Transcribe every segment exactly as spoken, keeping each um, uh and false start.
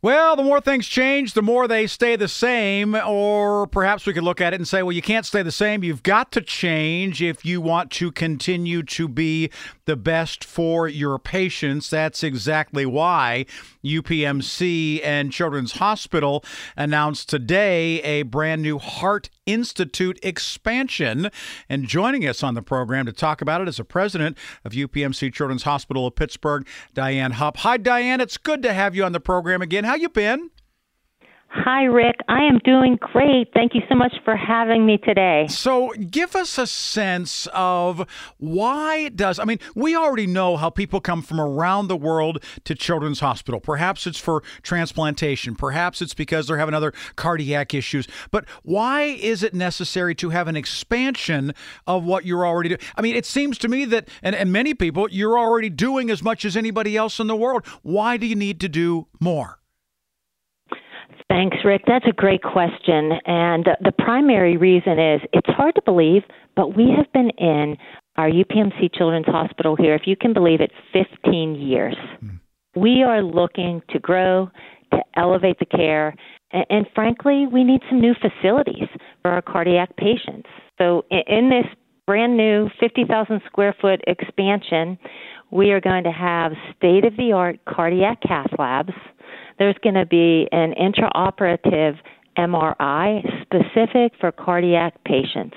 Well, the more things change, the more they stay the same. Or perhaps we could look at it and say, well, you can't stay the same. You've got to change if you want to continue to be the best for your patients. That's exactly why U P M C and Children's Hospital announced today a brand new Heart Institute expansion. And joining us on the program to talk about it is the president of U P M C Children's Hospital of Pittsburgh, Diane Hupp. Hi, Diane. It's good to have you on the program again. How you been? Hi, Rick. I am doing great. Thank you so much for having me today. So give us a sense of why does, I mean, we already know how people come from around the world to Children's Hospital. Perhaps it's for transplantation. Perhaps it's because they're having other cardiac issues. But why is it necessary to have an expansion of what you're already doing? I mean, it seems to me that, and, and many people, you're already doing as much as anybody else in the world. Why do you need to do more? Thanks, Rick. That's a great question. And the primary reason is it's hard to believe, but we have been in our U P M C Children's Hospital here, if you can believe it, fifteen years. Mm-hmm. We are looking to grow, to elevate the care, and, and frankly, we need some new facilities for our cardiac patients. So in, in this brand new fifty thousand square foot expansion, we are going to have state-of-the-art cardiac cath labs. There's going to be an intraoperative M R I specific for cardiac patients,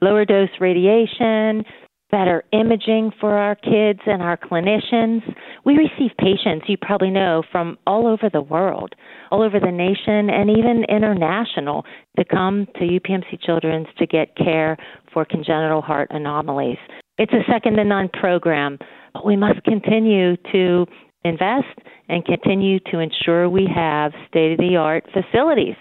lower dose radiation, better imaging for our kids and our clinicians. We receive patients, you probably know, from all over the world, all over the nation, and even international to come to U P M C Children's to get care for congenital heart anomalies. It's a second-to-none program, but we must continue to invest and continue to ensure we have state-of-the-art facilities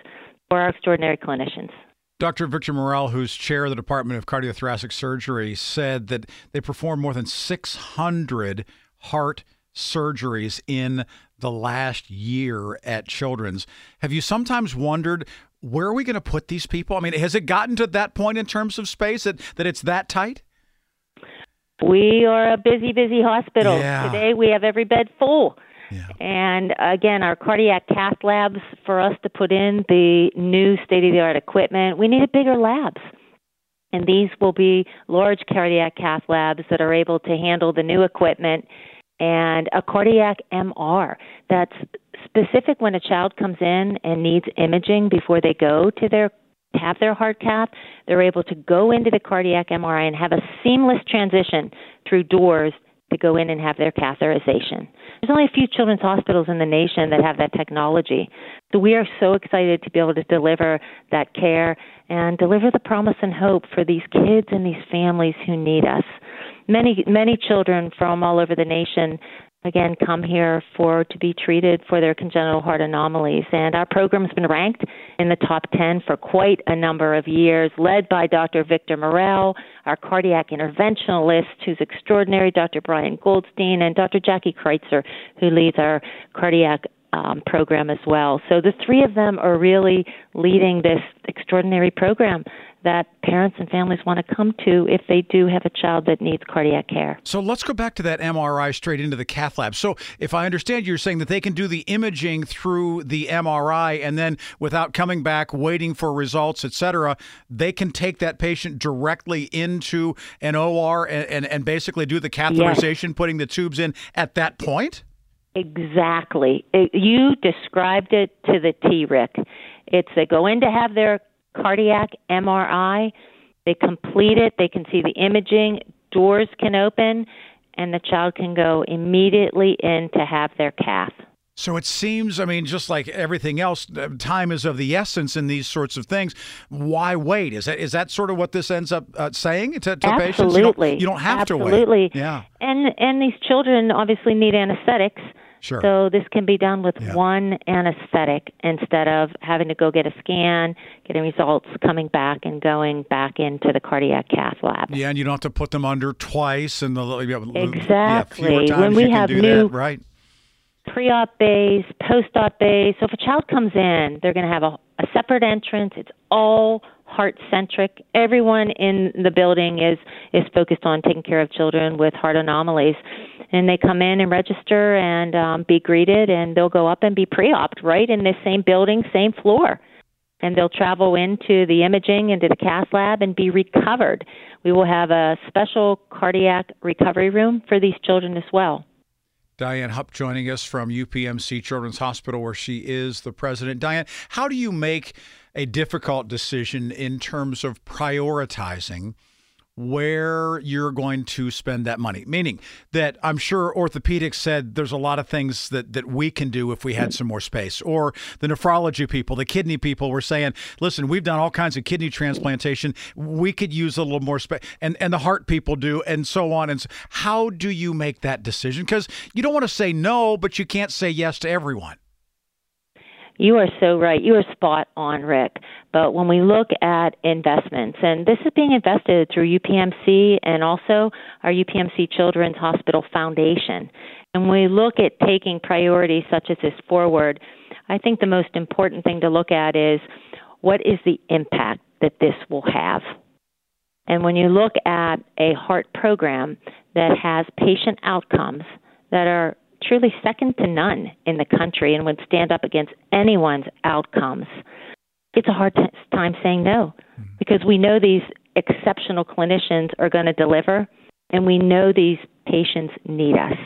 for our extraordinary clinicians. Doctor Victor Morrell, who's chair of the Department of Cardiothoracic Surgery, said that they performed more than six hundred heart surgeries in the last year at Children's. Have you sometimes wondered, where are we going to put these people? I mean, has it gotten to that point in terms of space that, that it's that tight? We are a busy, busy hospital. Yeah. Today we have every bed full. Yeah. And again, our cardiac cath labs, for us to put in the new state-of-the-art equipment, we needed bigger labs. And these will be large cardiac cath labs that are able to handle the new equipment, and a cardiac M R that's specific when a child comes in and needs imaging before they go to their have their heart cath. They're able to go into the cardiac M R I and have a seamless transition through doors to go in and have their catheterization. There's only a few children's hospitals in the nation that have that technology. So we are so excited to be able to deliver that care and deliver the promise and hope for these kids and these families who need us. Many, many children from all over the nation, again, come here for to be treated for their congenital heart anomalies. And our program has been ranked in the top ten for quite a number of years, led by Doctor Victor Morrell, our cardiac interventionalist, who's extraordinary, Doctor Brian Goldstein, and Doctor Jackie Kreitzer, who leads our cardiac um, program as well. So the three of them are really leading this extraordinary program that parents and families want to come to if they do have a child that needs cardiac care. So let's go back to that M R I straight into the cath lab. So if I understand, you're saying that they can do the imaging through the M R I, and then without coming back, waiting for results, et cetera, they can take that patient directly into an O R and, and, and basically do the catheterization, yes, putting the tubes in at that point? Exactly. It, you described it to the T, Rick. It's they go in to have their cardiac M R I. They complete it. They can see the imaging. Doors can open, and the child can go immediately in to have their cath. So it seems, I mean, just like everything else, time is of the essence in these sorts of things. Why wait? Is that is that sort of what this ends up uh, saying to, to Absolutely. Patients? You don't, you don't have Absolutely. To wait. Absolutely. Yeah. And, and these children obviously need anesthetics. Sure. So this can be done with yeah. one anesthetic instead of having to go get a scan, getting results, coming back, and going back into the cardiac cath lab. Yeah, and you don't have to put them under twice. And the Exactly. Yeah, fewer times when we you have can do new, that, right? Pre-op bays, post-op bays. So if a child comes in, they're going to have a, a separate entrance. It's all heart-centric. Everyone in the building is, is focused on taking care of children with heart anomalies. And they come in and register and um, be greeted, and they'll go up and be pre-op right in this same building, same floor. And they'll travel into the imaging, into the cath lab, and be recovered. We will have a special cardiac recovery room for these children as well. Diane Hupp joining us from U P M C Children's Hospital, where she is the president. Diane, how do you make a difficult decision in terms of prioritizing where you're going to spend that money? Meaning that I'm sure orthopedics said there's a lot of things that, that we can do if we had some more space. Or the nephrology people, the kidney people were saying, listen, we've done all kinds of kidney transplantation. We could use a little more space. And, and the heart people do, and so on. And so how do you make that decision? Because you don't want to say no, but you can't say yes to everyone. You are so right. You are spot on, Rick. But when we look at investments, and this is being invested through U P M C and also our U P M C Children's Hospital Foundation, and when we look at taking priorities such as this forward, I think the most important thing to look at is what is the impact that this will have. And when you look at a heart program that has patient outcomes that are truly second to none in the country and would stand up against anyone's outcomes, it's a hard t- time saying no, because we know these exceptional clinicians are going to deliver, and we know these patients need us.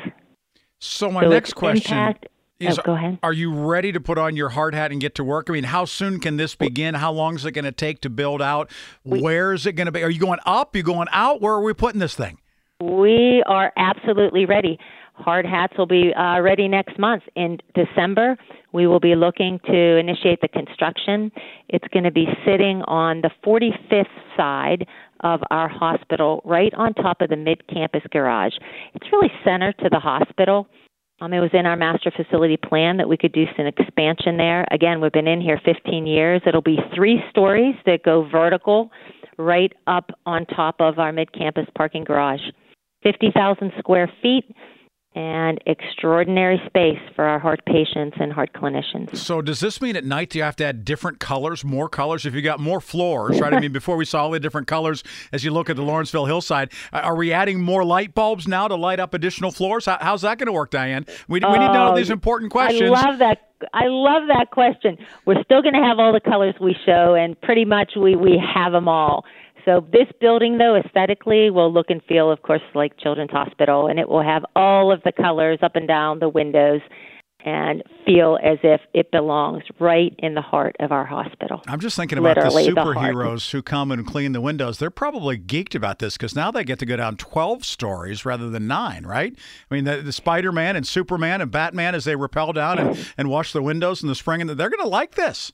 So my so next question impact, is, oh, go ahead. Are you ready to put on your hard hat and get to work? I mean, how soon can this begin? How long is it going to take to build out? We, Where is it going to be? Are you going up? Are you going out? Where are we putting this thing? We are absolutely ready. Hard hats will be uh, ready next month. In December, we will be looking to initiate the construction. It's going to be sitting on the forty-fifth side of our hospital, right on top of the mid-campus garage. It's really center to the hospital. Um, it was in our master facility plan that we could do some expansion there. Again, we've been in here fifteen years. It'll be three stories that go vertical right up on top of our mid-campus parking garage. fifty thousand square feet. And extraordinary space for our heart patients and heart clinicians. So does this mean at night do you have to add different colors, more colors? If you got more floors, right? I mean, before we saw all the different colors as you look at the Lawrenceville hillside, are we adding more light bulbs now to light up additional floors? How, how's that going to work, Diane? We, we oh, need to know these important questions. I love that. I love that question. We're still going to have all the colors we show, and pretty much we, we have them all. So this building, though, aesthetically will look and feel, of course, like Children's Hospital, and it will have all of the colors up and down the windows and feel as if it belongs right in the heart of our hospital. I'm just thinking about Literally the superheroes the who come and clean the windows. They're probably geeked about this because now they get to go down twelve stories rather than nine, right? I mean, the, the Spider-Man and Superman and Batman, as they rappel down and, and wash the windows in the spring, and they're going to like this.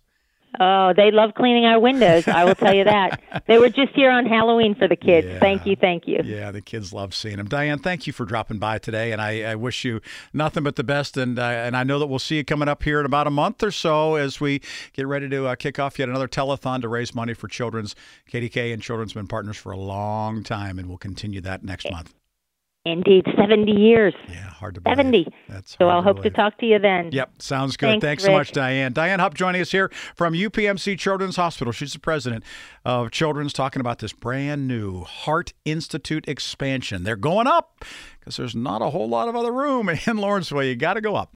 Oh, they love cleaning our windows, I will tell you that. They were just here on Halloween for the kids. Yeah. Thank you, thank you. Yeah, the kids love seeing them. Diane, thank you for dropping by today, and I, I wish you nothing but the best, and, uh, and I know that we'll see you coming up here in about a month or so as we get ready to uh, kick off yet another telethon to raise money for Children's K D K A and Children's been partners for a long time, and we'll continue that next okay. month. Indeed, seventy years. Yeah, hard to believe. seventy. That's so I'll to hope believe. to talk to you then. Yep, sounds good. Thanks, Thanks so much, Diane. Diane Hupp joining us here from U P M C Children's Hospital. She's the president of Children's, talking about this brand new Heart Institute expansion. They're going up because there's not a whole lot of other room in Lawrenceville. You got to go up.